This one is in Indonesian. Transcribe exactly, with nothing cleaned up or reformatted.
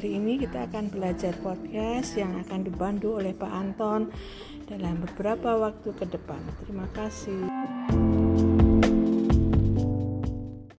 Hari ini kita akan belajar podcast yang akan dibantu oleh Pak Anton dalam beberapa waktu ke depan. Terima kasih.